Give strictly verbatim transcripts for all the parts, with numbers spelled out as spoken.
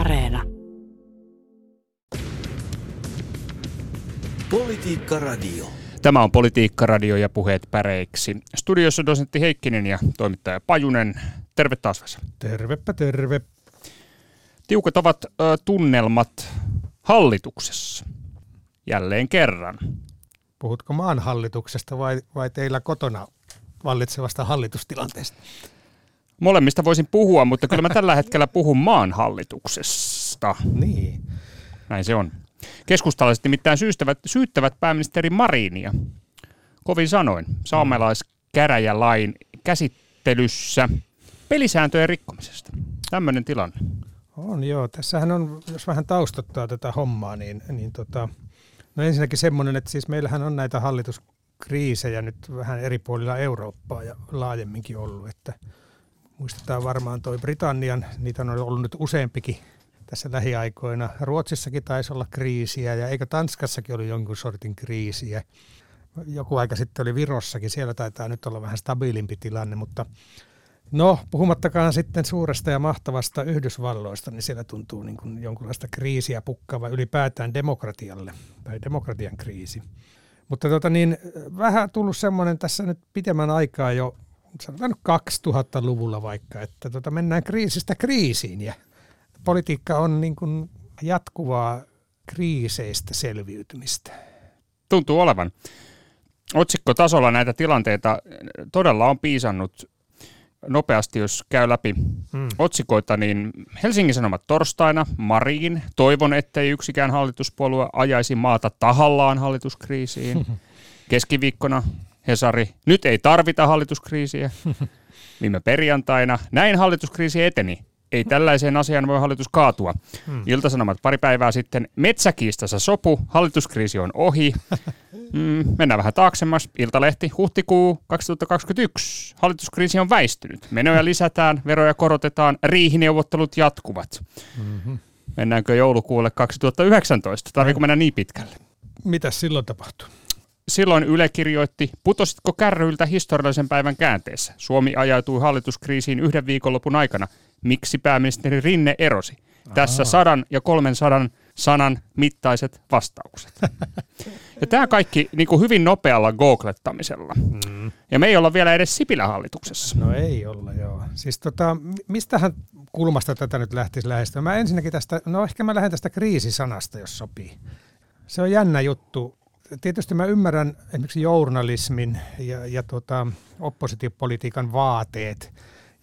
Areena. Politiikka Radio. Tämä on Politiikka Radio ja Puheet päreiksi. Studiossa dosentti Heikkinen ja toimittaja Pajunen. Terve taas, Vesa. Tervepä terve. Tiukat ovat ö, tunnelmat hallituksessa. Jälleen kerran. Puhutko maan hallituksesta vai, vai teillä kotona vallitsevasta hallitustilanteesta? Molemmista voisin puhua, mutta kyllä mä tällä hetkellä puhun maan hallituksesta. Niin. Näin se on. Keskustalaiset nimittäin syystävät, syyttävät pääministeri Marinia. Kovin sanoin, saamelaiskäräjälain käsittelyssä pelisääntöjen rikkomisesta. Tämmöinen tilanne. On joo. Tässähän on, jos vähän taustottaa tätä hommaa, niin, niin tota, no ensinnäkin semmoinen, että siis meillähän on näitä hallituskriisejä nyt vähän eri puolilla Eurooppaa ja laajemminkin ollut, että muistetaan varmaan toi Britannian, niitä on ollut nyt useampikin tässä lähiaikoina. Ruotsissakin taisi olla kriisiä ja eikö Tanskassakin ollut jonkun sortin kriisiä. Joku aika sitten oli Virossakin, siellä taitaa nyt olla vähän stabiilimpi tilanne, mutta no puhumattakaan sitten suuresta ja mahtavasta Yhdysvalloista, niin siellä tuntuu niin kuin jonkunlaista kriisiä pukkaava ylipäätään demokratialle tai demokratian kriisi. Mutta tota niin, vähän tullut semmoinen tässä nyt pitemmän aikaa jo, sanotaan kaksituhattaluvulla vaikka, että tota mennään kriisistä kriisiin ja politiikka on niin kuin jatkuvaa kriiseistä selviytymistä. Tuntuu olevan. Otsikkotasolla näitä tilanteita todella on piisannut nopeasti, jos käy läpi hmm. otsikoita, niin Helsingin Sanomat torstaina, Marin, toivon, ettei yksikään hallituspuolue ajaisi maata tahallaan hallituskriisiin. Keskiviikkona Hesari, nyt ei tarvita hallituskriisiä. Viime perjantaina, näin hallituskriisi eteni. Ei tällaiseen asiaan voi hallitus kaatua. Hmm. Ilta-Sanomat pari päivää sitten, metsäkiistassa sopu, hallituskriisi on ohi. Mm, mennään vähän taaksemmas. Iltalehti, huhtikuu kaksituhattakaksikymmentäyksi. Hallituskriisi on väistynyt. Menoja lisätään, veroja korotetaan, riihineuvottelut jatkuvat. Mm-hmm. Mennäänkö joulukuulle kaksituhattayhdeksäntoista? Tarviiko mennä niin pitkälle? Mitäs silloin tapahtui? Silloin Yle kirjoitti, putositko kärryiltä historiallisen päivän käänteessä? Suomi ajautui hallituskriisiin yhden viikonlopun aikana. Miksi pääministeri Rinne erosi? Tässä sadan ja kolmen sadan sanan mittaiset vastaukset. Ja tämä kaikki niin kuin hyvin nopealla googlettamisella. Mm. Ja me ei olla vielä edes Sipilän hallituksessa. No ei olla, joo. Siis tota, mistähän kulmasta tätä nyt lähtisi lähestymään? Mä ensinnäkin tästä, no ehkä mä lähden tästä kriisisanasta, jos sopii. Se on jännä juttu. Tietysti mä ymmärrän esimerkiksi journalismin ja, ja tota, oppositiopolitiikan vaateet.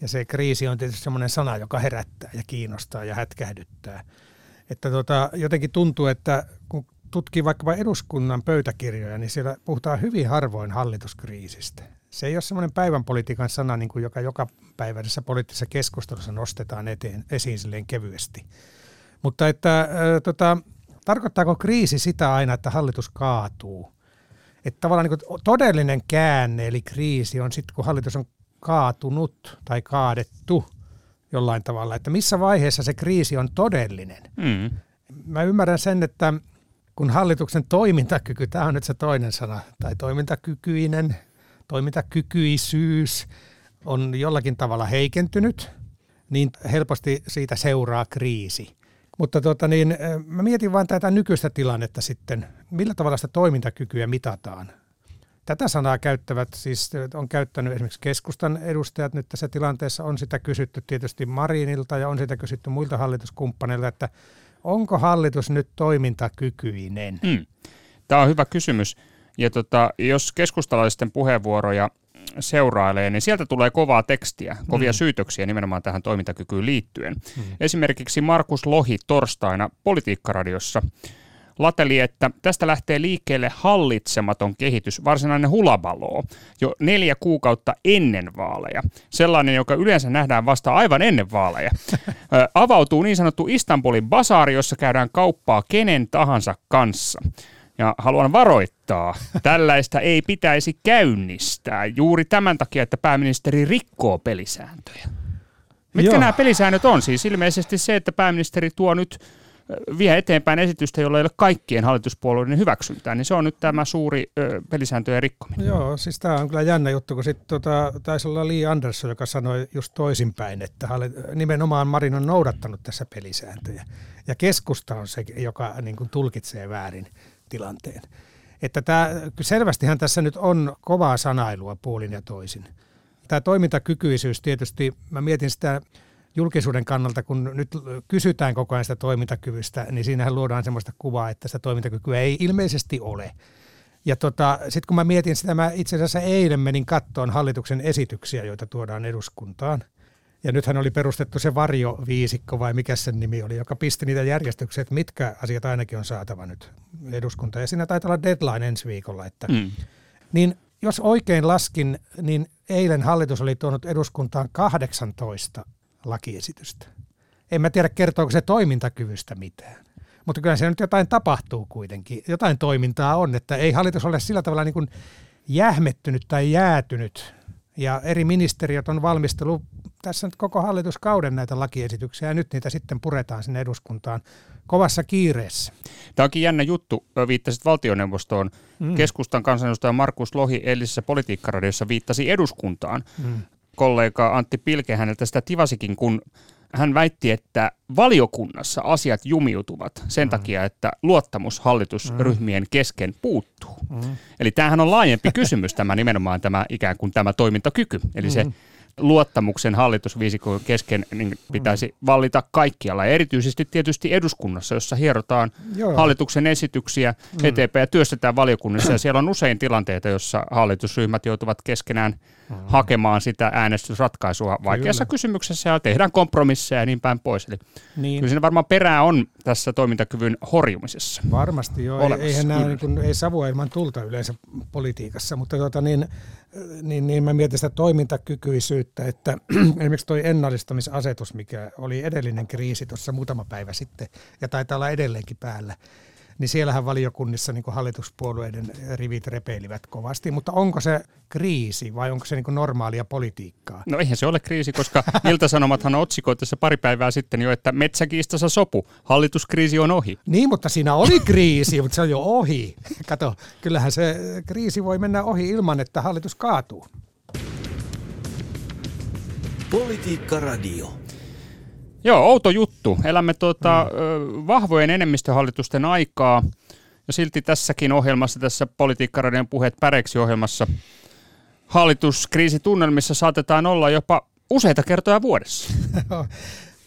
Ja se kriisi on tietysti semmoinen sana, joka herättää ja kiinnostaa ja hätkähdyttää. Että tota, jotenkin tuntuu, että kun tutkii vaikkapa eduskunnan pöytäkirjoja, niin siellä puhutaan hyvin harvoin hallituskriisistä. Se ei ole semmoinen päivänpolitiikan sana, niin kuin joka joka päiväisessä poliittisessa keskustelussa nostetaan eteen, esiin silleen kevyesti. Mutta että, äh, tota, tarkoittaako kriisi sitä aina, että hallitus kaatuu? Että tavallaan niin kuin todellinen käänne eli kriisi on sitten, kun hallitus on kaatunut tai kaadettu jollain tavalla, että missä vaiheessa se kriisi on todellinen. Mm. Mä ymmärrän sen, että kun hallituksen toimintakyky, tämä on nyt se toinen sana, tai toimintakykyinen, toimintakykyisyys on jollakin tavalla heikentynyt, niin helposti siitä seuraa kriisi. Mutta tota niin, mä mietin vaan tätä nykyistä tilannetta sitten, millä tavalla sitä toimintakykyä mitataan. Tätä sanaa käyttävät, siis on käyttänyt esimerkiksi keskustan edustajat nyt tässä tilanteessa, on sitä kysytty tietysti Marinilta ja on sitä kysytty muilta hallituskumppaneilta, että onko hallitus nyt toimintakykyinen? Mm. Tämä on hyvä kysymys. Ja tota, jos keskustalaisten puheenvuoroja seurailee, niin sieltä tulee kovaa tekstiä, kovia mm. syytöksiä nimenomaan tähän toimintakykyyn liittyen. Mm. Esimerkiksi Markus Lohi torstaina Politiikkaradiossa lateli, että tästä lähtee liikkeelle hallitsematon kehitys, varsinainen hulabaloo, jo neljä kuukautta ennen vaaleja. Sellainen, joka yleensä nähdään vasta aivan ennen vaaleja. Ö, avautuu niin sanottu Istanbulin basaari, jossa käydään kauppaa kenen tahansa kanssa. Ja haluan varoittaa, tällaista ei pitäisi käynnistää juuri tämän takia, että pääministeri rikkoo pelisääntöjä. Mitkä Joo. nämä pelisäännöt on? Siis ilmeisesti se, että pääministeri tuo nyt vie eteenpäin esitystä, jolla ei ole kaikkien hallituspuolueiden hyväksyntää, niin se on nyt tämä suuri ö, pelisääntöjen rikkominen. Joo, siis tämä on kyllä jännä juttu, kun sitten tota, taisi olla Lee Anderson, joka sanoi just toisinpäin, että nimenomaan Marin on noudattanut tässä pelisääntöjä. Ja Keskusta on se, joka niin kuin tulkitsee väärin tilanteen. Että tämä, selvästihän tässä nyt on kovaa sanailua puolin ja toisin. Tämä toimintakykyisyys tietysti, mä mietin sitä julkisuuden kannalta, kun nyt kysytään koko ajan sitä toimintakyvystä, niin siinähän luodaan sellaista kuvaa, että sitä toimintakykyä ei ilmeisesti ole. Ja tota, sitten kun mä mietin sitä, mä itse asiassa eilen menin kattoon hallituksen esityksiä, joita tuodaan eduskuntaan. Ja nythän oli perustettu se varjoviisikko, vai mikä sen nimi oli, joka pisti niitä järjestyksiä, että mitkä asiat ainakin on saatava nyt eduskuntaan. Ja siinä taitaa olla deadline ensi viikolla. Että. Mm. Niin jos oikein laskin, niin eilen hallitus oli tuonut eduskuntaan kahdeksantoista lakiesitystä. En mä tiedä, kertooko se toimintakyvystä mitään. Mutta kyllä se nyt jotain tapahtuu kuitenkin. Jotain toimintaa on, että ei hallitus ole sillä tavalla niin kuin jähmettynyt tai jäätynyt. Ja eri ministeriöt on valmistellut tässä nyt koko hallituskauden näitä lakiesityksiä, ja nyt niitä sitten puretaan sinne eduskuntaan kovassa kiireessä. Tämä onkin jännä juttu. Viittasit valtioneuvostoon. Mm. Keskustan kansanedustaja Markus Lohi eilisessä Politiikka Radiossa viittasi eduskuntaan. Mm. Kollega Antti Pilke häneltä sitä tivasikin, kun hän väitti, että valiokunnassa asiat jumiutuvat sen mm. takia, että luottamus hallitusryhmien mm. kesken puuttuu. Mm. Eli tämähän on laajempi kysymys, tämä nimenomaan tämä ikään kuin tämä toimintakyky. Eli mm. se luottamuksen hallitusviisikon kesken niin pitäisi vallita kaikkialla, erityisesti tietysti eduskunnassa, jossa hierotaan Joo. hallituksen esityksiä mm. eteenpäin ja työstetään valiokunnissa. Ja siellä on usein tilanteita, jossa hallitusryhmät joutuvat keskenään mm. hakemaan sitä äänestysratkaisua vaikeassa Kyllä. kysymyksessä ja tehdään kompromisseja ja niin päin pois. Eli niin. Kyllä siinä varmaan perää on tässä toimintakyvyn horjumisessa. Varmasti joo. Olemassa. Eihän nämä, niin kun, ei savua ilman tulta yleensä politiikassa, mutta tuota niin... Niin, niin mä mietin sitä toimintakykyisyyttä, että esimerkiksi toi ennallistamisasetus, mikä oli edellinen kriisi tuossa muutama päivä sitten, ja taitaa olla edelleenkin päällä, niin siellähän valiokunnissa niin kuin hallituspuolueiden rivit repeilivät kovasti, mutta onko se kriisi vai onko se niin kuin normaalia politiikkaa? No eihän se ole kriisi, koska Ilta-Sanomathan otsikoi tässä pari päivää sitten jo, että metsäkiistassa sopu, hallituskriisi on ohi. Niin, mutta siinä oli kriisi, mutta se on jo ohi. Kato, kyllähän se kriisi voi mennä ohi ilman, että hallitus kaatuu. Politiikka Radio. Joo, outo juttu. Elämme tuota, mm. vahvojen enemmistöhallitusten aikaa, ja silti tässäkin ohjelmassa, tässä Politiikka Radion Puheet päreiksi -ohjelmassa, hallituskriisitunnelmissa saatetaan olla jopa useita kertoja vuodessa.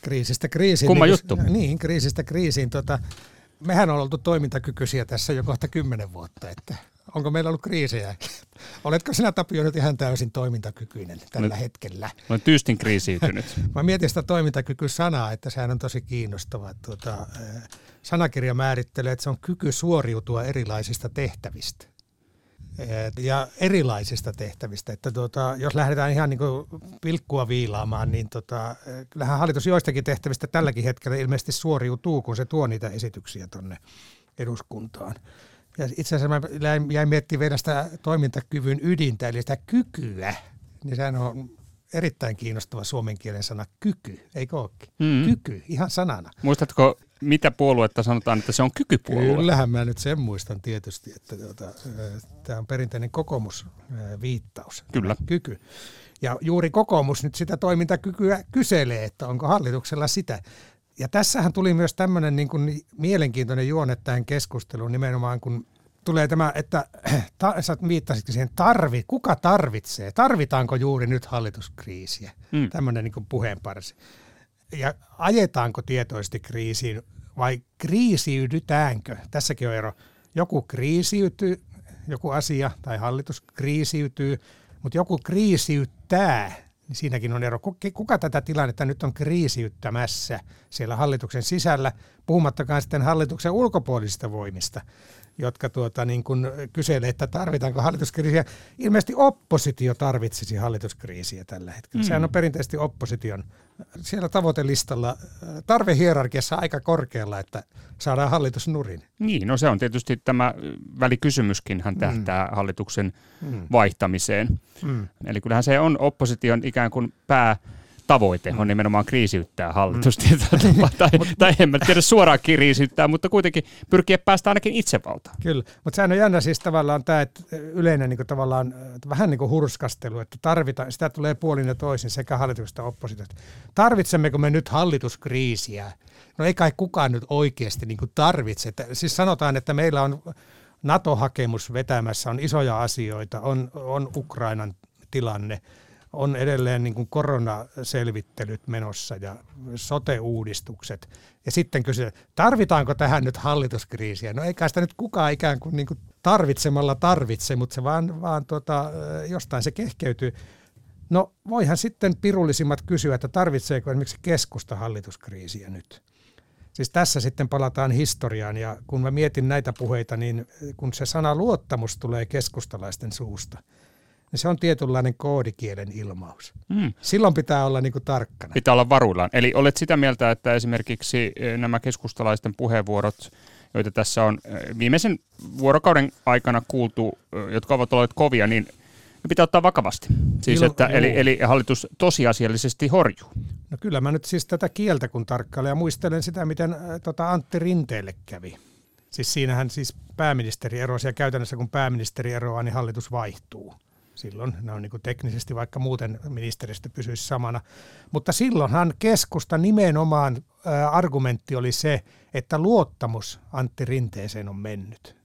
Kriisistä kriisiin. Kumma niin, juttu. Niin, kriisistä kriisiin. Tota, mehän on oltu toimintakykyisiä tässä jo kohta kymmenen vuotta, että onko meillä ollut kriisejä? Oletko sinä, Tapio, nyt ihan täysin toimintakykyinen tällä mä, hetkellä? Olen tyystin kriisiytynyt. Mä mietin sitä toimintakyky-sanaa, että sehän on tosi kiinnostava. Tuota, sanakirja määrittelee, että se on kyky suoriutua erilaisista tehtävistä. Ja erilaisista tehtävistä. Että tuota, jos lähdetään ihan niin kuin pilkkua viilaamaan, niin tota, kyllähän hallitus joistakin tehtävistä tälläkin hetkellä ilmeisesti suoriutuu, kun se tuo niitä esityksiä tuonne eduskuntaan. Ja itse asiassa mä jäin miettimään vielä sitä toimintakyvyn ydintä, eli sitä kykyä. Niin sehän on erittäin kiinnostava suomen kielen sana kyky, eikö ookin? Mm-hmm. Kyky, ihan sanana. Muistatko, mitä puoluetta sanotaan, että se on kykypuolue? Kyllähän mä nyt sen muistan tietysti, että tuota, tämä on perinteinen kokoomusviittaus. Kyllä. Kyky. Ja juuri kokoomus nyt sitä toimintakykyä kyselee, että onko hallituksella sitä. Ja tässähän tuli myös tämmöinen niin kuin mielenkiintoinen juone tähän keskusteluun nimenomaan, kun tulee tämä, että ta, sä viittasitkin siihen, tarvi, kuka tarvitsee, tarvitaanko juuri nyt hallituskriisiä, mm. tämmöinen niin kuin puheenparsi. Ja ajetaanko tietoisesti kriisiin vai kriisiydytäänkö? Tässäkin on ero. Joku kriisiytyy, joku asia tai hallitus kriisiytyy, mutta joku kriisiyttää. Niin siinäkin on ero. Kuka tätä tilannetta nyt on kriisiyttämässä siellä hallituksen sisällä, puhumattakaan sitten hallituksen ulkopuolisista voimista, jotka tuota, niin kuin kyselee, että tarvitaanko hallituskriisiä. Ilmeisesti oppositio tarvitsisi hallituskriisiä tällä hetkellä. Mm. Sehän on perinteisesti opposition siellä tavoitelistalla tarvehierarkiassa aika korkealla, että saadaan hallitus nurin. Niin, no se on tietysti tämä välikysymyskin, hän tähtää mm. hallituksen mm. vaihtamiseen. Mm. Eli kyllähän se on opposition ikään kuin pää tavoite on nimenomaan kriisiyttää hallitusta. Mm. tai, tai en mä tiedä suoraan kriisiyttää, mutta kuitenkin pyrkiä päästä ainakin itsevaltaan. Kyllä, mutta sehän on jännä siis tavallaan tämä, että yleinen niin kuin tavallaan vähän niin kuin hurskastelu, että tarvitaan, sitä tulee puolin ja toisin sekä hallituksesta että oppositiosta. Tarvitsemmeko me nyt hallituskriisiä? No ei kai kukaan nyt oikeasti niin kuin tarvitse. Että, siis sanotaan, että meillä on NATO-hakemus vetämässä, on isoja asioita, on, on Ukrainan tilanne. On edelleen niin kuin koronaselvittelyt menossa ja sote-uudistukset. Ja sitten kysytään, tarvitaanko tähän nyt hallituskriisiä? No eikä sitä nyt kukaan ikään kuin, niin kuin tarvitsemalla tarvitse, mutta se vaan, vaan tuota, jostain se kehkeytyy. No voihan sitten pirullisimmat kysyä, että tarvitseeko esimerkiksi keskusta hallituskriisiä nyt? Siis tässä sitten palataan historiaan, ja kun mä mietin näitä puheita, niin kun se sana luottamus tulee keskustalaisten suusta, se on tietynlainen koodikielen ilmaus. Mm. Silloin pitää olla niin kuin tarkkana. Pitää olla varuillaan. Eli olet sitä mieltä, että esimerkiksi nämä keskustalaisten puheenvuorot, joita tässä on viimeisen vuorokauden aikana kuultu, jotka ovat olleet kovia, niin ne pitää ottaa vakavasti. Siis, Il- että, eli, eli hallitus tosiasiallisesti horjuu. No kyllä mä nyt siis tätä kieltä kun tarkkailen ja muistelen sitä, miten tota Antti Rinteelle kävi. Siis siinähän siis pääministeri erosi ja käytännössä kun pääministeri eroaa, niin hallitus vaihtuu. Silloin ne on niin kuin teknisesti, vaikka muuten ministeristö pysyisi samana. Mutta silloinhan keskusta nimenomaan ää, argumentti oli se, että luottamus Antti Rinteeseen on mennyt.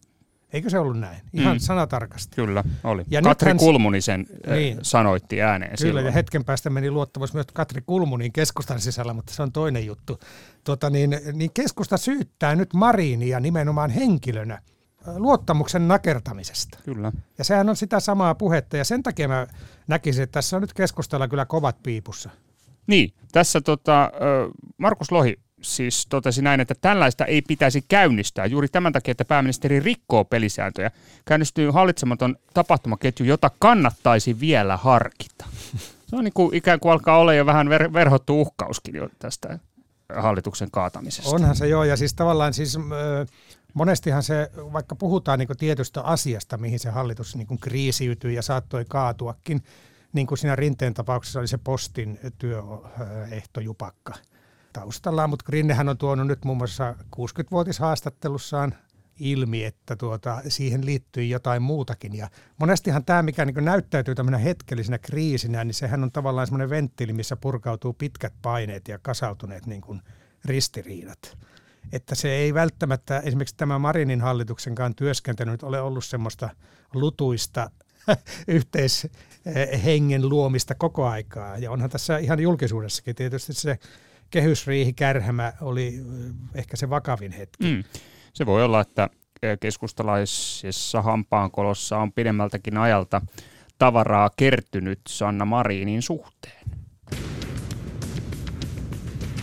Eikö se ollut näin? Ihan mm. sanatarkasti. Kyllä, oli. Ja Katri Kulmuni sen niin, sanoitti ääneen kyllä, silloin. Ja hetken päästä meni luottamus myös Katri Kulmunin keskustan sisällä, mutta se on toinen juttu. Tota niin, niin keskusta syyttää nyt Marinia nimenomaan henkilönä. Luottamuksen nakertamisesta. Kyllä. Ja sehän on sitä samaa puhetta, ja sen takia mä näkisin, että tässä on nyt keskustella kyllä kovat piipussa. Niin, tässä tota, Markus Lohi siis totesi näin, että tällaista ei pitäisi käynnistää juuri tämän takia, että pääministeri rikkoo pelisääntöjä. Käynnistyy hallitsematon tapahtumaketju, jota kannattaisi vielä harkita. Se on niin kuin ikään kuin alkaa olla jo vähän ver- verhottu uhkauskin jo tästä hallituksen kaatamisesta. Onhan se joo, ja siis tavallaan siis... Öö, Monestihan se, vaikka puhutaan niin kuin tietystä asiasta, mihin se hallitus niin kuin kriisiytyi ja saattoi kaatuakin, niin kuin siinä Rinteen tapauksessa oli se postin työehtojupakka taustallaan, mutta Rinnehän on tuonut nyt muun muassa kuusikymmenvuotishaastattelussaan ilmi, että tuota, siihen liittyy jotain muutakin. Ja monestihan tämä, mikä niin kuin näyttäytyy tämmöinen hetkellisenä kriisinä, niin sehän on tavallaan semmoinen venttiili, missä purkautuu pitkät paineet ja kasautuneet niin kuin ristiriidat. Että se ei välttämättä, esimerkiksi tämä Marinin hallituksenkaan työskentely nyt ole ollut semmoista lutuista yhteishengen luomista koko aikaa. Ja onhan tässä ihan julkisuudessakin tietysti se kehysriihikärhämä oli ehkä se vakavin hetki. Mm. Se voi olla, että keskustalaisessa hampaankolossa on pidemmältäkin ajalta tavaraa kertynyt Sanna Marinin suhteen.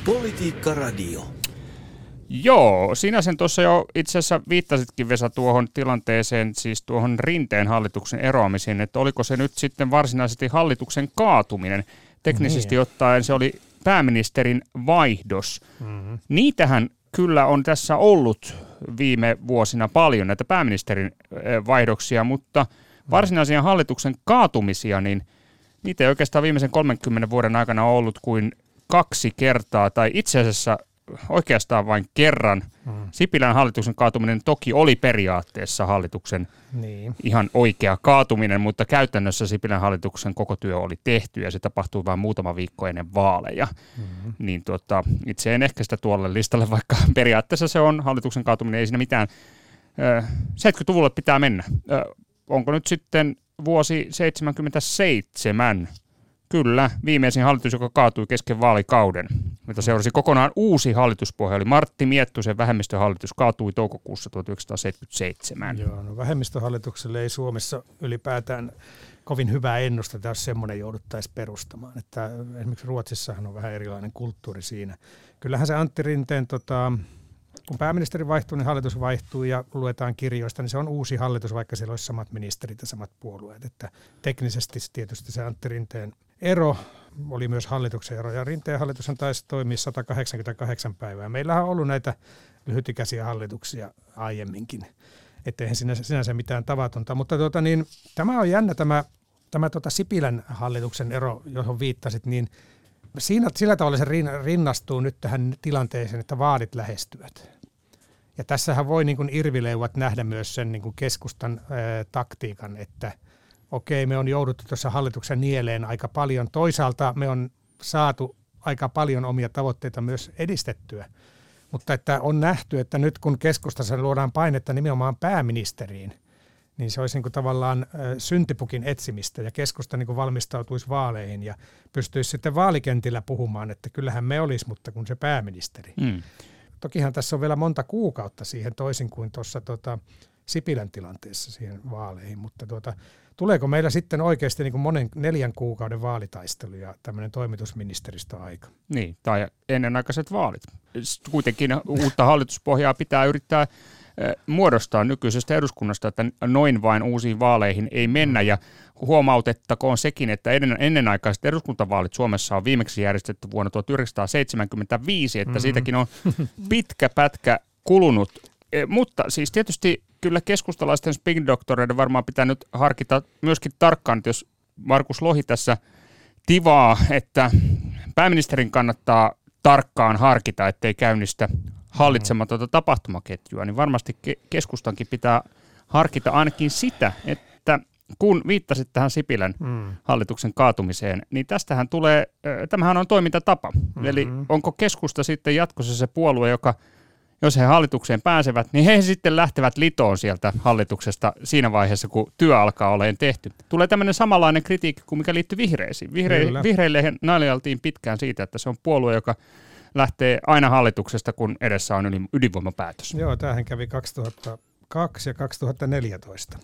Politiikka Radio. Joo, sinä sen tuossa jo itse asiassa viittasitkin, Vesa, tuohon tilanteeseen, siis tuohon Rinteen hallituksen eroamiseen, että oliko se nyt sitten varsinaisesti hallituksen kaatuminen. Teknisesti niin ottaen se oli pääministerin vaihdos. Mm-hmm. Niitähän kyllä on tässä ollut viime vuosina paljon, näitä pääministerin vaihdoksia, mutta varsinaisia hallituksen kaatumisia, niin niitä ei oikeastaan viimeisen kolmenkymmenen vuoden aikana ollut kuin kaksi kertaa, tai itse asiassa oikeastaan vain kerran. Hmm. Sipilän hallituksen kaatuminen toki oli periaatteessa hallituksen niin ihan oikea kaatuminen, mutta käytännössä Sipilän hallituksen koko työ oli tehty ja se tapahtui vain muutama viikko ennen vaaleja. Hmm. Niin tota, itse en ehkä sitä tuolle listalle, vaikka periaatteessa se on hallituksen kaatuminen, ei siinä mitään. seitsemänkymmentäluvulle pitää mennä. Onko nyt sitten vuosi seitsemänkymmentäseitsemän? Kyllä, viimeisin hallitus, joka kaatui kesken vaalikauden, mitä seurasi kokonaan uusi hallituspohja, oli Martti Miettusen vähemmistöhallitus, kaatui toukokuussa tuhatyhdeksänsataaseitsemänkymmentäseitsemän. Joo, no vähemmistöhallitukselle ei Suomessa ylipäätään kovin hyvää ennustetta, jos semmoinen jouduttaisiin perustamaan. Että esimerkiksi Ruotsissahan on vähän erilainen kulttuuri siinä. Kyllähän se Antti Rinteen, tota, kun pääministeri vaihtuu, niin hallitus vaihtuu ja luetaan kirjoista, niin se on uusi hallitus, vaikka siellä olisi samat ministerit ja samat puolueet. Että teknisesti tietysti se Antti Rinteen ero oli myös hallituksen ero, ja Rinteen hallitushan taisi toimia sata kahdeksankymmentäkahdeksan päivää. Meillähän on ollut näitä lyhytikäisiä hallituksia aiemminkin, ettei sinänsä, sinänsä mitään tavatonta. Mutta tuota, niin, tämä on jännä tämä, tämä tuota Sipilän hallituksen ero, johon viittasit, niin siinä, sillä tavalla se rinnastuu nyt tähän tilanteeseen, että vaalit lähestyvät. Ja tässähän voi niin kuin irvileuvat nähdä myös sen niin kuin keskustan ää, taktiikan, että okei, me on jouduttu tuossa hallituksen nieleen aika paljon. Toisaalta me on saatu aika paljon omia tavoitteita myös edistettyä. Mutta että on nähty, että nyt kun keskustassa luodaan painetta nimenomaan pääministeriin, niin se olisi niin kuin tavallaan syntipukin etsimistä ja keskusta niin kuin valmistautuisi vaaleihin ja pystyisi sitten vaalikentillä puhumaan, että kyllähän me olisi, mutta kun se pääministeri. Mm. Tokihan tässä on vielä monta kuukautta siihen toisin kuin tuossa tota, Sipilän tilanteessa siihen vaaleihin, mutta tuota, tuleeko meillä sitten oikeasti niin kuin monen neljän kuukauden vaalitaistelu ja tämmöinen toimitusministeristö aika? Niin, tai ennenaikaiset vaalit. Kuitenkin uutta hallituspohjaa pitää yrittää muodostaa nykyisestä eduskunnasta, että noin vain uusiin vaaleihin ei mennä. Ja huomautettakoon sekin, että ennenaikaiset eduskuntavaalit Suomessa on viimeksi järjestetty vuonna tuhatyhdeksänsataaseitsemänkymmentäviisi, että mm-hmm. siitäkin on pitkä pätkä kulunut. Mutta siis tietysti kyllä keskustalaisten spin-doktoreiden varmaan pitää nyt harkita myöskin tarkkaan, että jos Markus Lohi tässä tivaa, että pääministerin kannattaa tarkkaan harkita, ettei käynnistä hallitsematonta tapahtumaketjua, niin varmasti keskustankin pitää harkita ainakin sitä, että kun viittasit tähän Sipilän mm. hallituksen kaatumiseen, niin tästähän tulee, tämähän on toimintatapa. Mm-hmm. Eli onko keskusta sitten jatkossa se puolue, joka, jos he hallitukseen pääsevät, niin he sitten lähtevät litoon sieltä hallituksesta siinä vaiheessa, kun työ alkaa oleen tehty. Tulee tämmöinen samanlainen kritiikki kuin mikä liittyy vihreisiin. Vihre- vihreille he naljailtiin pitkään siitä, että se on puolue, joka lähtee aina hallituksesta, kun edessä on ydinvoimapäätös. Joo, tämähän kävi kaksituhattakaksi ja kaksituhattaneljätoista.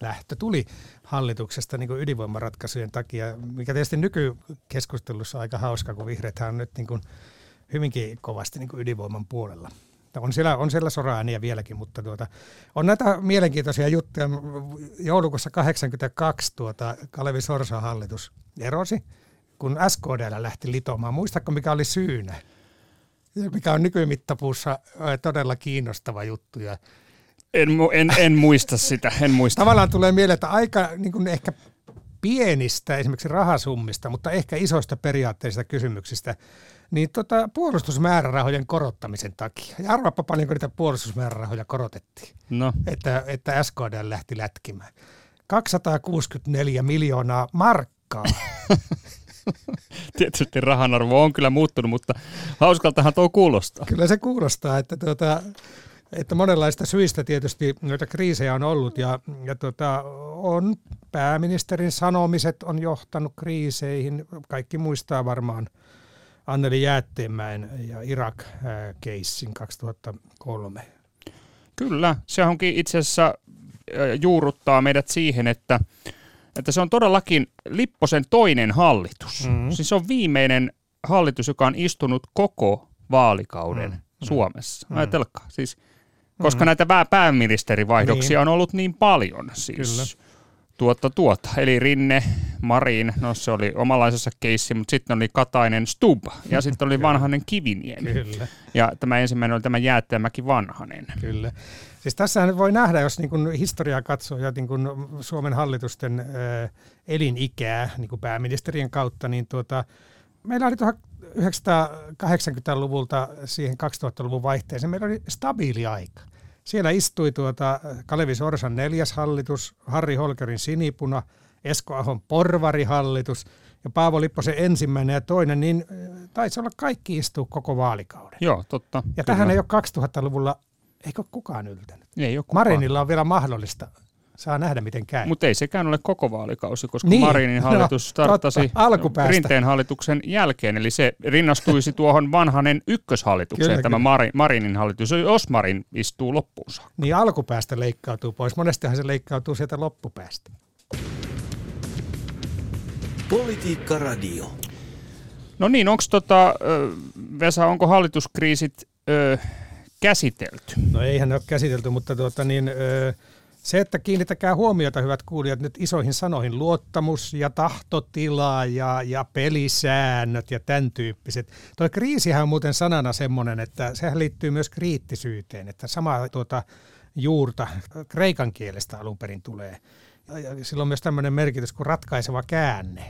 Lähtö tuli hallituksesta niin kuin ydinvoimaratkaisujen takia, mikä tietysti nykykeskustelussa on aika hauska, kun vihreäthän on nyt niin kuin hyvinkin kovasti niin kuin ydinvoiman puolella. On siellä, on siellä sora-ääniä vieläkin, mutta tuota, on näitä mielenkiintoisia juttuja. Joulukuussa kahdeksankymmentäkaksi tuota, Kalevi Sorsa hallitus erosi, kun S K D:llä lähti litomaan. Muistatko, mikä oli syynä? Mikä on nykymittapuussa todella kiinnostava juttu. Ja en, en, en muista sitä. En muista. Tavallaan tulee mieleen, että aika niin kuin ehkä pienistä esimerkiksi rahasummista, mutta ehkä isoista periaatteista kysymyksistä, niin tota, puolustusmäärärahojen korottamisen takia. Ja arvaappa paljonko niitä puolustusmäärärahoja korotettiin, no. että, että S K D lähti lätkimään. kaksisataakuusikymmentäneljä miljoonaa markkaa. Tietysti rahan arvo on kyllä muuttunut, mutta hauskaltahan tuo kuulostaa. Kyllä se kuulostaa, että, tuota, että monenlaista syistä tietysti noita kriisejä on ollut ja, ja tuota, on pääministerin sanomiset on johtanut kriiseihin. Kaikki muistaa varmaan Anneli Jäätteenmäen ja Irak-keissin kaksituhattakolme. Kyllä, se onkin itse asiassa juurruttaa meidät siihen, että Että se on todellakin Lipposen toinen hallitus. Mm. Siis se on viimeinen hallitus, joka on istunut koko vaalikauden mm. Suomessa. Mm. Ajatelkaa. Siis, koska mm. näitä pääministerivaihdoksia niin on ollut niin paljon. Siis tuota tuota. Eli Rinne, Marin, no se oli omanlaisensa keissi, mutta sitten oli Katainen, Stubb ja sitten oli Vanhanen, Kiviniemi. Kyllä. Ja tämä ensimmäinen oli tämä Jäätteenmäki, Vanhanen. Kyllä. Siis tässähän voi nähdä, jos niin kuin historiaa katsoo ja niin kuin Suomen hallitusten ää, elinikää niin kuin pääministerien kautta, niin tuota, meillä oli tuhatyhdeksänsataakahdeksankymmentäluvulta siihen kaksituhattaluvun vaihteeseen, meillä oli stabiili aika. Siellä istui tuota Kalevi Sorsan neljäs hallitus, Harri Holkerin sinipuna, Esko Ahon porvarihallitus ja Paavo Lipposen ensimmäinen ja toinen, niin taisi olla kaikki istuu koko vaalikauden. Joo, totta. Ja tähän ei ole kaksituhattaluvulla, eikö kukaan yltänyt? Ei ole kukaan. Marinilla on vielä mahdollista. Saa nähdä, miten käy. Mutta ei sekään ole koko vaalikausi, koska niin, Marinin hallitus no, starttasi Rinteen hallituksen jälkeen. Eli se rinnastuisi tuohon Vanhanen ykköshallitukseen, kyllä, tämä kyllä. Marinin hallitus, jos Marin istuu loppuun saakka. Niin alkupäästä leikkautuu pois. Monestihan se leikkautuu sieltä loppupäästä. Politiikka Radio. No niin, onko tota, Vesa, onko hallituskriisit ö, käsitelty? No eihän ne ole käsitelty, mutta tuota niin... Ö, Se, että kiinnittäkää huomiota, hyvät kuulijat, nyt isoihin sanoihin, luottamus ja tahtotila ja, ja pelisäännöt ja tämän tyyppiset. Tuo kriisihän on muuten sanana semmoinen, että sehän liittyy myös kriittisyyteen, että samaa tuota juurta kreikan kielestä alun perin tulee. Sillä on myös tämmöinen merkitys kuin ratkaiseva käänne.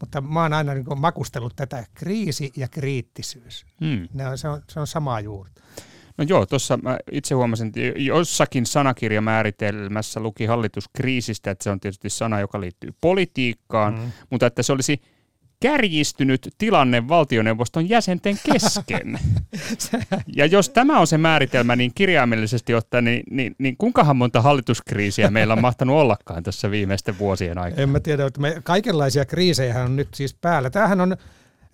Mutta mä oon aina niin makustellut tätä kriisi ja kriittisyys. Hmm. Ne on, se, on, se on sama juurta. No joo, tuossa mä itse huomasin, että jossakin sanakirjamääritelmässä luki hallituskriisistä, että se on tietysti sana, joka liittyy politiikkaan, hmm. mutta että se olisi kärjistynyt tilanne valtioneuvoston jäsenten kesken. Ja jos tämä on se määritelmä, niin kirjaimellisesti ottaen, niin, niin, niin kuinkahan monta hallituskriisiä meillä on mahtanut ollakaan tässä viimeisten vuosien aikana? En mä tiedä, että me, kaikenlaisia kriisejä on nyt siis päällä. Tämähän on,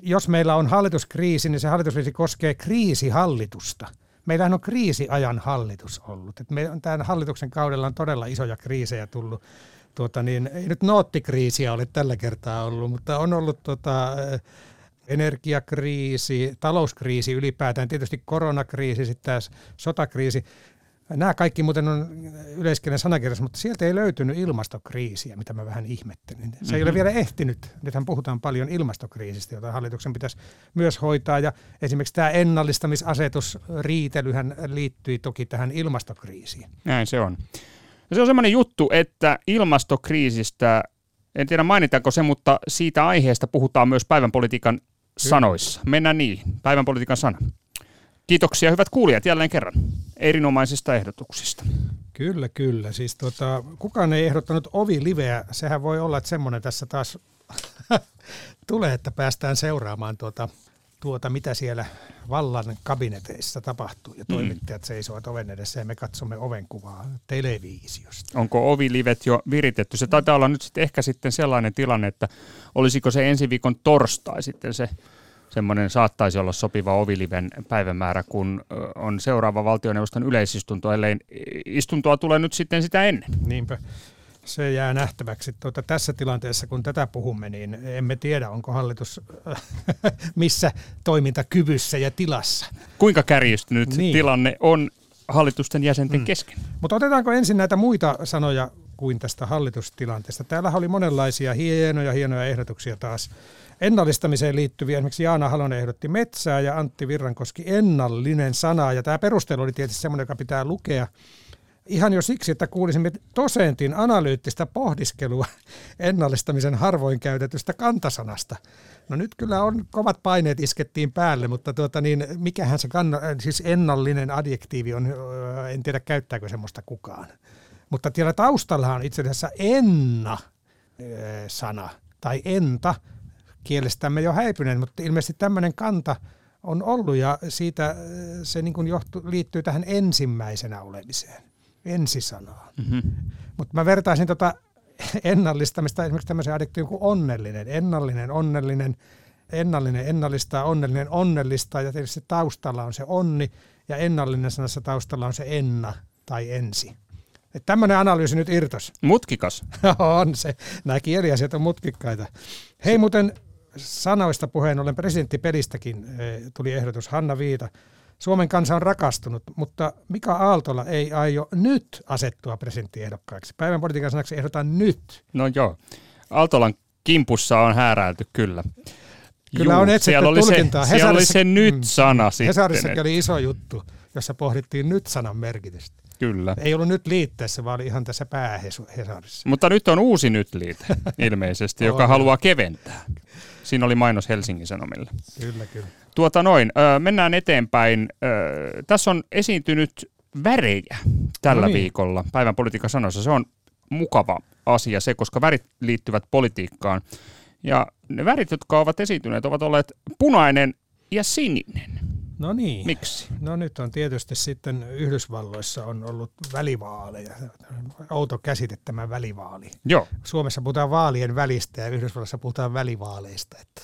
jos meillä on hallituskriisi, niin se hallituskriisi koskee kriisihallitusta. Meillähän on kriisiajan hallitus ollut. Et me, tämän hallituksen kaudella on todella isoja kriisejä tullut. Tuota niin, ei nyt noottikriisiä ole tällä kertaa ollut, mutta on ollut tuota, energiakriisi, talouskriisi ylipäätään, tietysti koronakriisi, sitten taas sotakriisi. Nämä kaikki muuten on yleiskielen sanakirjassa, mutta sieltä ei löytynyt ilmastokriisiä, mitä mä vähän ihmettelin. Se mm-hmm. ei ole vielä ehtinyt. Nythän puhutaan paljon ilmastokriisistä, jota hallituksen pitäisi myös hoitaa. Ja esimerkiksi tämä ennallistamisasetusriitelyhän liittyi toki tähän ilmastokriisiin. Näin se on. No se on semmoinen juttu, että ilmastokriisistä, en tiedä mainitaanko se, mutta siitä aiheesta puhutaan myös päivänpolitiikan sanoissa. Mennään niin, päivänpolitiikan sana. Kiitoksia hyvät kuulijat jälleen kerran erinomaisista ehdotuksista. Kyllä, kyllä. Siis tota, kukaan ei ehdottanut oviliveä. Sehän voi olla, että semmoinen tässä taas tulee, että päästään seuraamaan tuota, tuota, mitä siellä vallan kabineteissa tapahtuu ja toimittajat seisovat oven edessä ja me katsomme ovenkuvaa televisiosta. Onko ovilivet jo viritetty? Se taitaa olla nyt sit ehkä sitten sellainen tilanne, että olisiko se ensi viikon torstai sitten se semmoinen saattaisi olla sopiva oviliven päivämäärä, kun on seuraava valtioneuvoston yleisistunto, ellei istuntoa tulee nyt sitten sitä ennen. Niinpä. Se jää nähtäväksi. Tuota, tässä tilanteessa, kun tätä puhumme, niin emme tiedä, onko hallitus missä toimintakyvyssä ja tilassa. Kuinka kärjistynyt niin tilanne on hallitusten jäsenten mm. kesken? Mutta otetaanko ensin näitä muita sanoja kuin tästä hallitustilanteesta? Täällä oli monenlaisia hienoja, hienoja ehdotuksia taas ennallistamiseen liittyviä. Esimerkiksi Jaana Halonen ehdotti metsää ja Antti Virrankoski ennallinen sanaa. Ja tämä perustelu oli tietysti semmoinen, joka pitää lukea. Ihan jo siksi, että kuulisimme dosentin analyyttistä pohdiskelua ennallistamisen harvoin käytetystä kantasanasta. No nyt kyllä on kovat paineet iskettiin päälle, mutta tuota niin, mikähän se kann- siis ennallinen adjektiivi on, en tiedä käyttääkö semmoista kukaan. Mutta tiellä taustalla on itse asiassa enna-sana tai enta, kielestämme jo häipyneen, mutta ilmeisesti tämmöinen kanta on ollut ja siitä se niin kuin johtu, liittyy tähän ensimmäisenä olemiseen. Ensisanaa. Mm-hmm. Mutta mä vertaisin tota ennallistamista esimerkiksi tämmöiseen adjektiin kuin onnellinen. Ennallinen, onnellinen, ennallinen, ennallistaa, onnellinen, onnellistaa. Ja tietysti taustalla on se onni ja ennallinen sanassa taustalla on se enna tai ensi. Että tämmöinen analyysi nyt irtos. Mutkikas. On se. Nämä kieliasiat on mutkikkaita. Hei muuten sanoista puheen ollen presidenttipelistäkin tuli ehdotus Hanna Viita. Suomen kansa on rakastunut, mutta Mika Aaltola ei aio nyt asettua presidenttiehdokkaaksi. Päivän politiikan sanaksi ehdotan nyt. No joo, Aaltolan kimpussa on hääräilty kyllä. Kyllä Juu, on etsitty tulkintaa. Se, siellä oli se nyt-sana sitten. Hesarissakin oli iso juttu, jossa pohdittiin nyt-sanan merkitystä. Kyllä. Ei ollut nyt liitteessä, vaan oli ihan tässä päähesarissa. Mutta nyt on uusi nyt-liite ilmeisesti, joka on. Haluaa keventää. Siinä oli mainos Helsingin Sanomilla. Kyllä, kyllä. Tuota noin, ö, mennään eteenpäin. Ö, tässä on esiintynyt värejä tällä no niin. viikolla päivän politiikan sanoissa. Se on mukava asia se, koska värit liittyvät politiikkaan. Ja ne värit, jotka ovat esiintyneet, ovat olleet punainen ja sininen. No niin. Miksi? No nyt on tietysti sitten Yhdysvalloissa on ollut välivaaleja. Outo käsite tämä välivaali. Joo. Suomessa puhutaan vaalien välistä ja Yhdysvalloissa puhutaan välivaaleista. Että.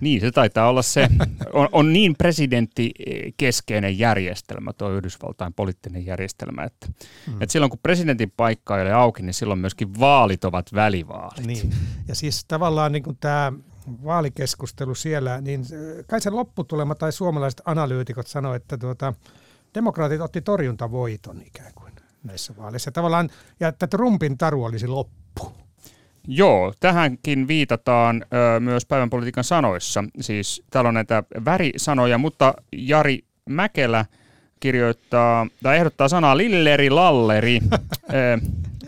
Niin, se taitaa olla se. On, on niin presidenttikeskeinen järjestelmä, tuo Yhdysvaltain poliittinen järjestelmä, että, mm. että silloin kun presidentin paikka ei ole auki, niin silloin myöskin vaalit ovat välivaalit. Niin. Ja siis tavallaan niin kuin tämä vaalikeskustelu siellä, niin kai se lopputulema tai suomalaiset analyytikot sanoi, että tuota, demokraatit otti torjuntavoiton ikään kuin näissä vaaleissa. Tavallaan, ja että Trumpin taru olisi loppu. Joo, tähänkin viitataan ö, myös päivänpolitiikan sanoissa. Siis täällä on näitä värisanoja, mutta Jari Mäkelä kirjoittaa, tai ehdottaa sanaa lilleri-lalleri.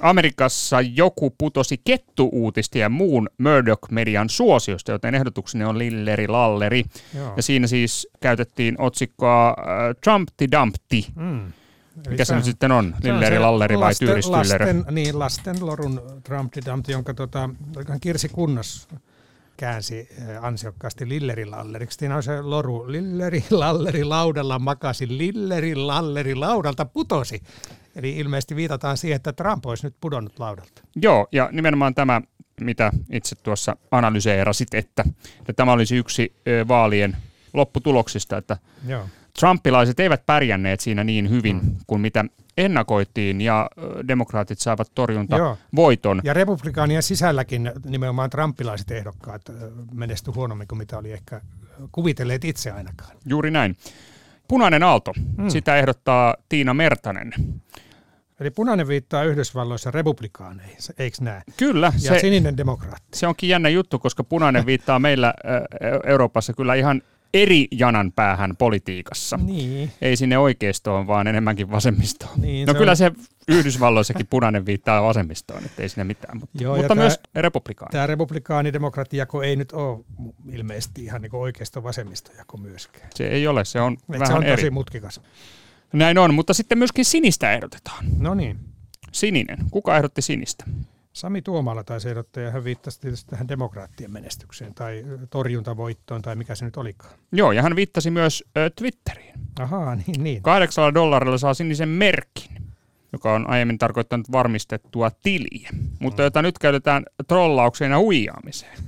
Amerikassa joku putosi kettu-uutisten ja muun Murdoch-median suosiosta, joten ehdotukseni on Lilleri Lalleri. Joo. Ja siinä siis käytettiin otsikkoa äh, Trumpti Dumpti. Mm. Mikä se nyt sitten on? Lilleri Lalleri vai lasten, tyyristylleri? Lasten, niin, lasten lorun Trumpti Dumpti, jonka tota, Kirsi Kunnas käänsi ansiokkaasti Lilleri Lalleriksi. Siinä on se loru. Lilleri Lalleri laudalla makasi, Lilleri Lalleri laudalta putosi. Eli ilmeisesti viitataan siihen, että Trump olisi nyt pudonnut laudalta. Joo, ja nimenomaan tämä, mitä itse tuossa analyseerasit, että, että tämä olisi yksi vaalien lopputuloksista, että joo, trumpilaiset eivät pärjänneet siinä niin hyvin mm. kuin mitä ennakoitiin, ja demokraatit saivat torjuntavoiton. Ja republikaanien sisälläkin nimenomaan trumpilaiset ehdokkaat menestyivät huonommin kuin mitä oli ehkä kuvitelleet itse ainakaan. Juuri näin. Punainen aalto, mm. sitä ehdottaa Tiina Mertanen. Eli punainen viittaa Yhdysvalloissa republikaaneihin, eikö näin? Kyllä. Ja se, sininen demokraatti. Se onkin jännä juttu, koska punainen viittaa meillä Euroopassa kyllä ihan eri janan päähän politiikassa. Niin. Ei sinne oikeistoon, vaan enemmänkin vasemmistoon. Niin, no se kyllä on. Se Yhdysvalloissakin punainen viittaa vasemmistoon, ettei sinne mitään, mutta, joo, mutta myös tämä, republikaani. Tämä republikaanidemokratiajako ei nyt ole ilmeisesti ihan niin kuin oikeisto-vasemmistojako myöskään. Se ei ole, se on et vähän se on eri. Tosi mutkikas. Näin on, mutta sitten myöskin sinistä ehdotetaan. No niin. Sininen. Kuka ehdotti sinistä? Sami Tuomala taisi ehdottaa, ja hän viittasi tähän demokraattien menestykseen tai torjuntavoittoon tai mikä se nyt olikaan. Joo, ja hän viittasi myös ö, Twitteriin. Ahaa, niin niin. Kahdeksalla dollarilla saa sinisen merkin, joka on aiemmin tarkoittanut varmistettua tiliä, mutta jota nyt käytetään trollaukseen ja huijaamiseen.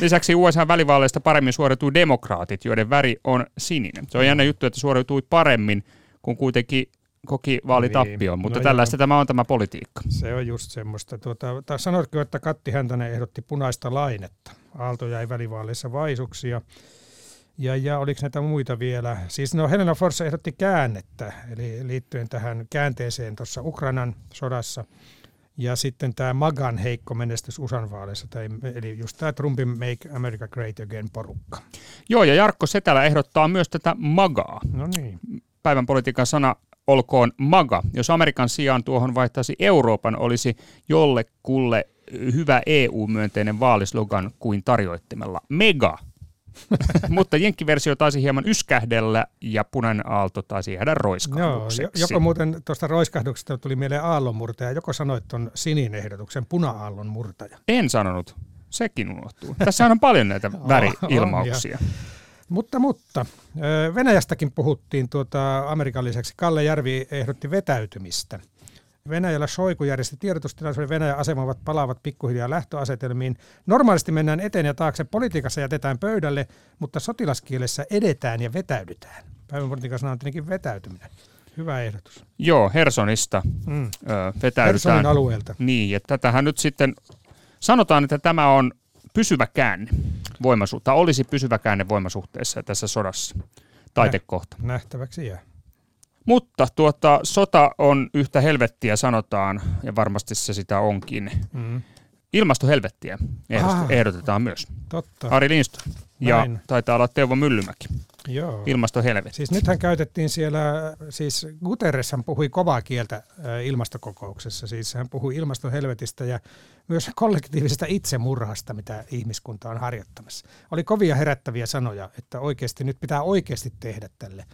Lisäksi U S A-välivaaleista paremmin suoriutui demokraatit, joiden väri on sininen. Se on jännä juttu, että suoriutui paremmin kuin kuitenkin koki vaalitappioon, mutta no tällaista joo. Tämä on tämä politiikka. Se on just semmoista. Tuota, sanoitko, että Katti Häntänen ehdotti punaista lainetta. Aalto jäi välivaaleissa vaisuksi ja, ja, ja oliko näitä muita vielä? Siis no Helena Forss ehdotti käännettä, eli liittyen tähän käänteeseen tuossa Ukrainan sodassa. Ja sitten tämä Magan heikko menestys U S A:n vaaleissa, tai, eli just tämä Trumpin Make America Great Again -porukka. Joo, ja Jarkko Setälä ehdottaa myös tätä Magaa. No niin. Päivän politiikan sana olkoon MAGA. Jos Amerikan sijaan tuohon vaihtaisi Euroopan, olisi jollekulle hyvä E U-myönteinen vaalislogan kuin tarjoittimella MEGA. Mutta jenkkiversio taisi hieman yskähdellä ja punainen aalto taisi jäädä roiskahdukseksi. Joo, joko muuten tuosta roiskahduksesta tuli mieleen aallonmurtaja, joko sanoit tuon sinin ehdotuksen puna-aallon murtaja? En sanonut. Sekin unohtuu. Tässä on paljon näitä väri-ilmauksia. Mutta, mutta Venäjästäkin puhuttiin tuota Amerikan lisäksi. Kalle Järvi ehdotti vetäytymistä. Venäjällä Shoigu järjesti tiedotustilaisuuden. Venäjän asemat palaavat pikkuhiljaa lähtöasetelmiin. Normaalisti mennään eteen ja taakse. Politiikassa jätetään pöydälle, mutta sotilaskielessä edetään ja vetäydytään. Päivän politiikassa on tietenkin vetäytyminen. Hyvä ehdotus. Joo, Hersonista mm. vetäydytään. Hersonin alueelta. Niin, ja tätähän nyt sitten sanotaan, että tämä on pysyvä käänne voimasuhteessa, tai olisi pysyvä käänne voimasuhteessa tässä sodassa, taitekohta. Nähtäväksi jää. Mutta tuota, sota on yhtä helvettiä sanotaan, ja varmasti se sitä onkin. Mm. Ilmastohelvettiä ah, ehdotetaan myös. Totta. Ari Lindström ja taitaa olla Teuvo Myllymäki. Joo. Ilmastohelvetti. Siis nythän käytettiin siellä, siis Guterres hän puhui kovaa kieltä ilmastokokouksessa. Siis hän puhui ilmastohelvetistä ja myös kollektiivisesta itsemurhasta, mitä ihmiskunta on harjoittamassa. Oli kovia herättäviä sanoja, että oikeasti nyt pitää oikeasti tehdä tälle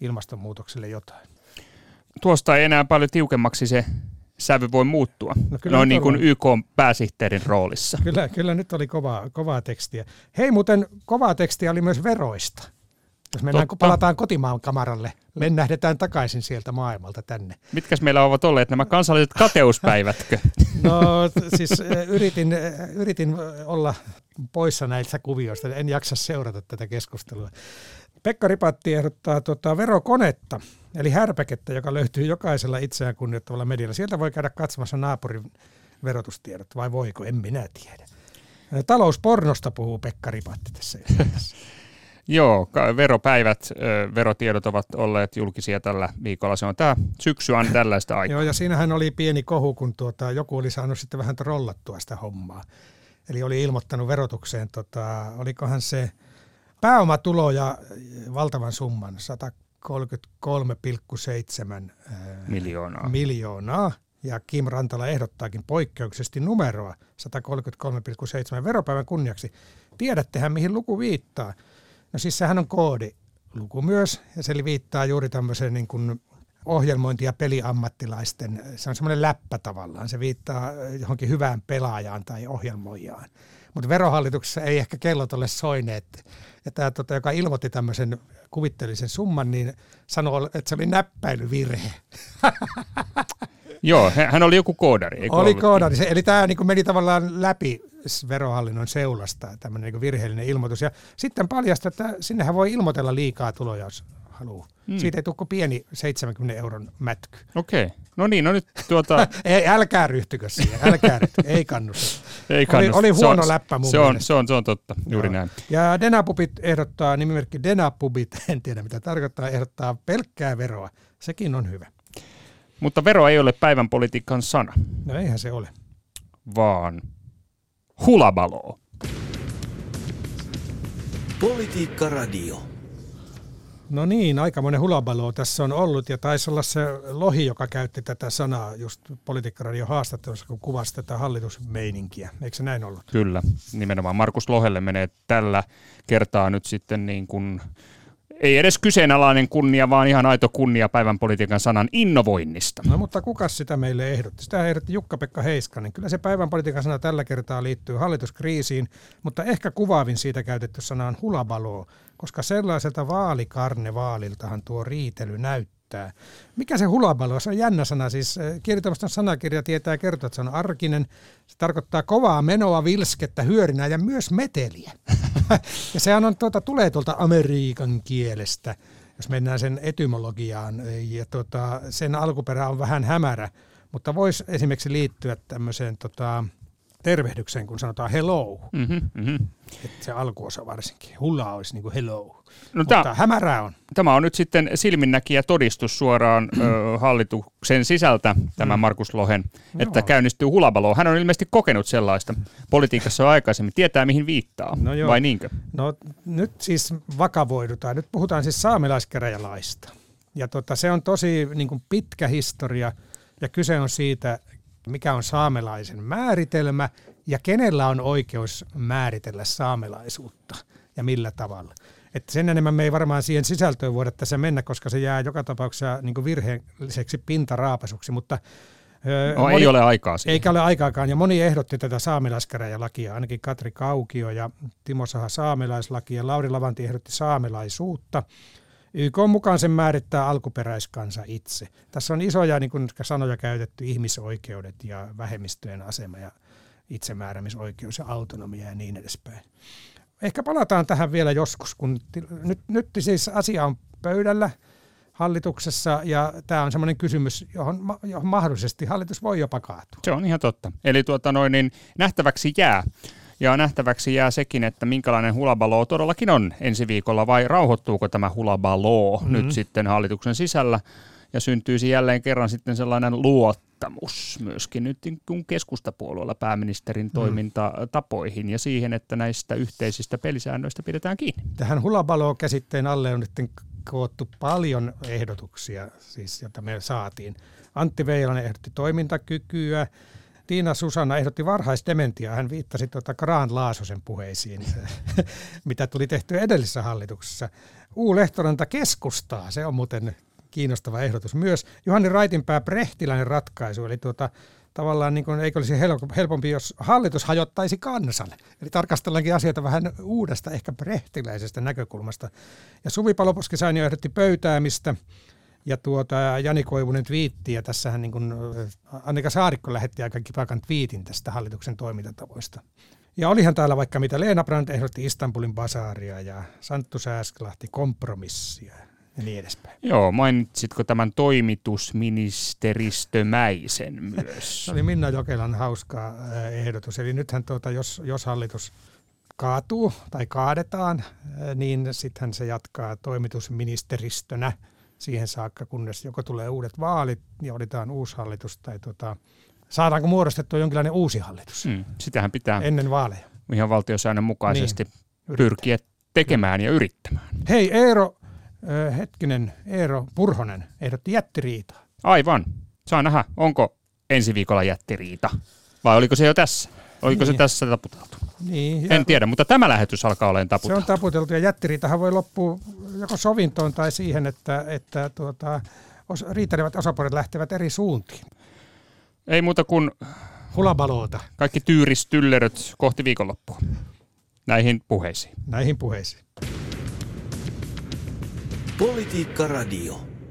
ilmastonmuutokselle jotain. Tuosta ei enää paljon tiukemmaksi se sävy voi muuttua. No, no niin kuin Y K:n pääsihteerin roolissa. Kyllä, kyllä nyt oli kovaa, kovaa tekstiä. Hei, muuten kovaa tekstiä oli myös veroista. Jos mennään, kun palataan kotimaan kamaralle, lennähdetään takaisin sieltä maailmalta tänne. Mitkäs meillä ovat olleet nämä kansalliset kateuspäivätkö? No siis yritin, yritin olla poissa näistä kuvioista, en jaksa seurata tätä keskustelua. Pekka Ripatti ehdottaa tota verokonetta, eli härpäkettä, joka löytyy jokaisella itseään kunnioittavalla medialla. Sieltä voi käydä katsomassa naapurin verotustiedot, vai voiko, en minä tiedä. Talouspornosta puhuu Pekka Ripatti tässä yhteydessä. Joo, veropäivät, verotiedot ovat olleet julkisia tällä viikolla. Se on tämä syksy on tällaista aikaa. Joo, ja siinähän oli pieni kohu, kun tuota, joku oli saanut sitten vähän trollattua sitä hommaa. Eli oli ilmoittanut verotukseen, tota, olikohan se pääomatuloja valtavan summan, satakolmekymmentäkolme pilkku seitsemän miljoonaa. miljoonaa. Ja Kim Rantala ehdottaakin poikkeuksellisesti numeroa sata kolmekymmentäkolme pilkku seitsemän veropäivän kunniaksi. Tiedättehän, mihin luku viittaa. No siis sehän on koodiluku myös, ja se viittaa juuri tämmöiseen niin kuin ohjelmointi- ja peliammattilaisten, se on semmoinen läppä tavallaan, se viittaa johonkin hyvään pelaajaan tai ohjelmoijaan. Mutta verohallituksessa ei ehkä kellot ole soineet. Ja tämä, tota, joka ilmoitti tämmöisen kuvitteellisen summan, niin sanoi, että se oli näppäilyvirhe. Joo, hän oli joku koodari. Oli ollut? koodari. Se, eli tämä niin meni tavallaan läpi verohallinnon seulasta, tämmöinen niin virheellinen ilmoitus. Ja sitten paljasta, että sinnehän voi ilmoitella liikaa tuloja, jos haluaa. Hmm. Siitä ei tule pieni seitsemänkymmenen euron mätky. Okei. Okay. No niin, no nyt tuota... ei, älkää ryhtykö siihen, älkää ryhtykö. Ei kannusta. Ei kannusta. Oli, oli huono on, läppä mun se on, se on, se on totta, juuri Joo. näin. Ja Denapubit ehdottaa, nimimerkki Denapubit, en tiedä mitä tarkoittaa, ehdottaa pelkkää veroa. Sekin on hyvä. Mutta vero ei ole päivän politiikan sana. No eihän se ole. Vaan hulabaloo. Politiikka Radio. No niin, aikamoinen hulabaloo tässä on ollut, ja taisi olla se Lohi, joka käytti tätä sanaa just Politiikkaradion haastattelussa, kun kuvasi tätä hallitusmeininkiä. Eikö se näin ollut? Kyllä, nimenomaan Markus Lohelle menee tällä kertaa nyt sitten niin kuin, ei edes kyseenalainen kunnia, vaan ihan aito kunnia päivän politiikan sanan innovoinnista. No mutta kukas sitä meille ehdotti? Sitä ehdotti Jukka-Pekka Heiskanen. Kyllä se päivän politiikan sana tällä kertaa liittyy hallituskriisiin, mutta ehkä kuvaavin siitä käytetty sana on hulabaloo, koska sellaiselta vaalikarnevaaliltahan tuo riitely näyttää. Mikä se hulabaloo? Se on jännä sana. Siis kielitoimiston sanakirja tietää kertoa, että se on arkinen. Se tarkoittaa kovaa menoa, vilskettä, hyörinää ja myös meteliä. Ja sehän on, tuota, tulee tuolta Amerikan kielestä, jos mennään sen etymologiaan. Ja tuota, sen alkuperä on vähän hämärä, mutta voisi esimerkiksi liittyä tämmöiseen... Tota, tervehdykseen, kun sanotaan hello. Mm-hmm, mm-hmm. Se alkuosa varsinkin. Hulla olisi niin kuin hello. No mutta tämä, hämärää on. Tämä on nyt sitten silminnäkijä todistus suoraan ö, hallituksen sisältä, tämä Markus Lohen, että joo. Käynnistyy hulabaloo. Hän on ilmeisesti kokenut sellaista politiikassa aikaisemmin. Tietää, mihin viittaa, no vai niinkö? No nyt siis vakavoidutaan. Nyt puhutaan siis saamelaiskäräjälaista. Ja tota, se on tosi niin kuin pitkä historia, ja kyse on siitä, mikä on saamelaisen määritelmä ja kenellä on oikeus määritellä saamelaisuutta ja millä tavalla. Et sen enemmän me ei varmaan siihen sisältöön voida tässä mennä, koska se jää joka tapauksessa niin kuin virheelliseksi pintaraapasuksi, mutta no, moni, ei ole aikaa siihen. Eikä ole aikaakaan, ja moni ehdotti tätä saamelaiskäräjälakia, ainakin Katri Kaukio ja Timo Saha saamelaislaki, ja Lauri Lavanti ehdotti saamelaisuutta. Y K mukaan sen määrittää alkuperäiskansa itse. Tässä on isoja niin kuin sanoja käytetty, ihmisoikeudet ja vähemmistöjen asema ja itsemääräämisoikeus ja autonomia ja niin edespäin. Ehkä palataan tähän vielä joskus, kun nyt, nyt siis asia on pöydällä hallituksessa, ja tämä on semmoinen kysymys, johon, johon mahdollisesti hallitus voi jopa kaatua. Se on ihan totta. Eli tuota noin, niin nähtäväksi jää. Ja nähtäväksi jää sekin, että minkälainen hulabaloo todellakin on ensi viikolla, vai rauhoittuuko tämä hulabaloo mm-hmm. nyt sitten hallituksen sisällä, ja syntyisi jälleen kerran sitten sellainen luottamus myöskin nyt kun keskustapuolueella pääministerin mm-hmm. toimintatapoihin ja siihen, että näistä yhteisistä pelisäännöistä pidetään kiinni. Tähän hulabaloo-käsitteen alle on nyt koottu paljon ehdotuksia, siis, joita me saatiin. Antti Veilanen ehdotti toimintakykyä. Tiina Susanna ehdotti varhaisdementiaa. Hän viittasi tuota Grahn-Laasosen puheisiin, mitä tuli tehtyä edellisessä hallituksessa. U. Lehtoranta keskustaa, se on muuten kiinnostava ehdotus myös. Juhani Raitinpää-Prehtiläinen ratkaisu, eli tuota, tavallaan niin kuin, eikö olisi helpompi, jos hallitus hajottaisi kansan. Eli tarkastellaankin asioita vähän uudesta, ehkä prehtiläisestä näkökulmasta. Ja Suvi Paloposki-Saini ehdotti pöytäämistä. Ja tuota, Jani Koivunen twiitti, ja tässähän niin kuin Annika Saarikko lähetti aika kipakan twiitin tästä hallituksen toimintatavoista. Ja olihan täällä vaikka mitä. Leena Brandt ehdotti Istanbulin basaaria ja Santtu Sääsklahti kompromissia ja niin edespäin. Joo, mainitsitko tämän toimitusministeristömäisen myös? Se oli Minna Jokelan hauska ehdotus. Eli nythän tuota, jos, jos hallitus... kaatuu tai kaadetaan, niin sittenhän se jatkaa toimitusministeristönä siihen saakka, kunnes joko tulee uudet vaalit ja otetaan uusi hallitus, tai tuota, saadaanko muodostettua jonkinlainen uusi hallitus. Mm, sitähän pitää ennen vaaleja ihan valtiosäännön mukaisesti niin, pyrkiä tekemään ja yrittämään. Hei, Eero, äh, hetkinen, Eero Purhonen ehdotti jättiriitaa. Aivan, saa nähdä, onko ensi viikolla jättiriita. Vai oliko se jo tässä? Oliko niin. se tässä taputeltu? Niin, en tiedä, mutta tämä lähetys alkaa olemaan taputeltu. Se on taputeltu ja jättiriitahan voi loppua joko sovintoon tai siihen, että, että tuota, os, riitelevät osapuolet lähtevät eri suuntiin. Ei muuta kuin hulabaloota. Kaikki tyyristylleröt kohti viikonloppua. Näihin puheisiin. Näihin puheisiin. Politiikka Radio.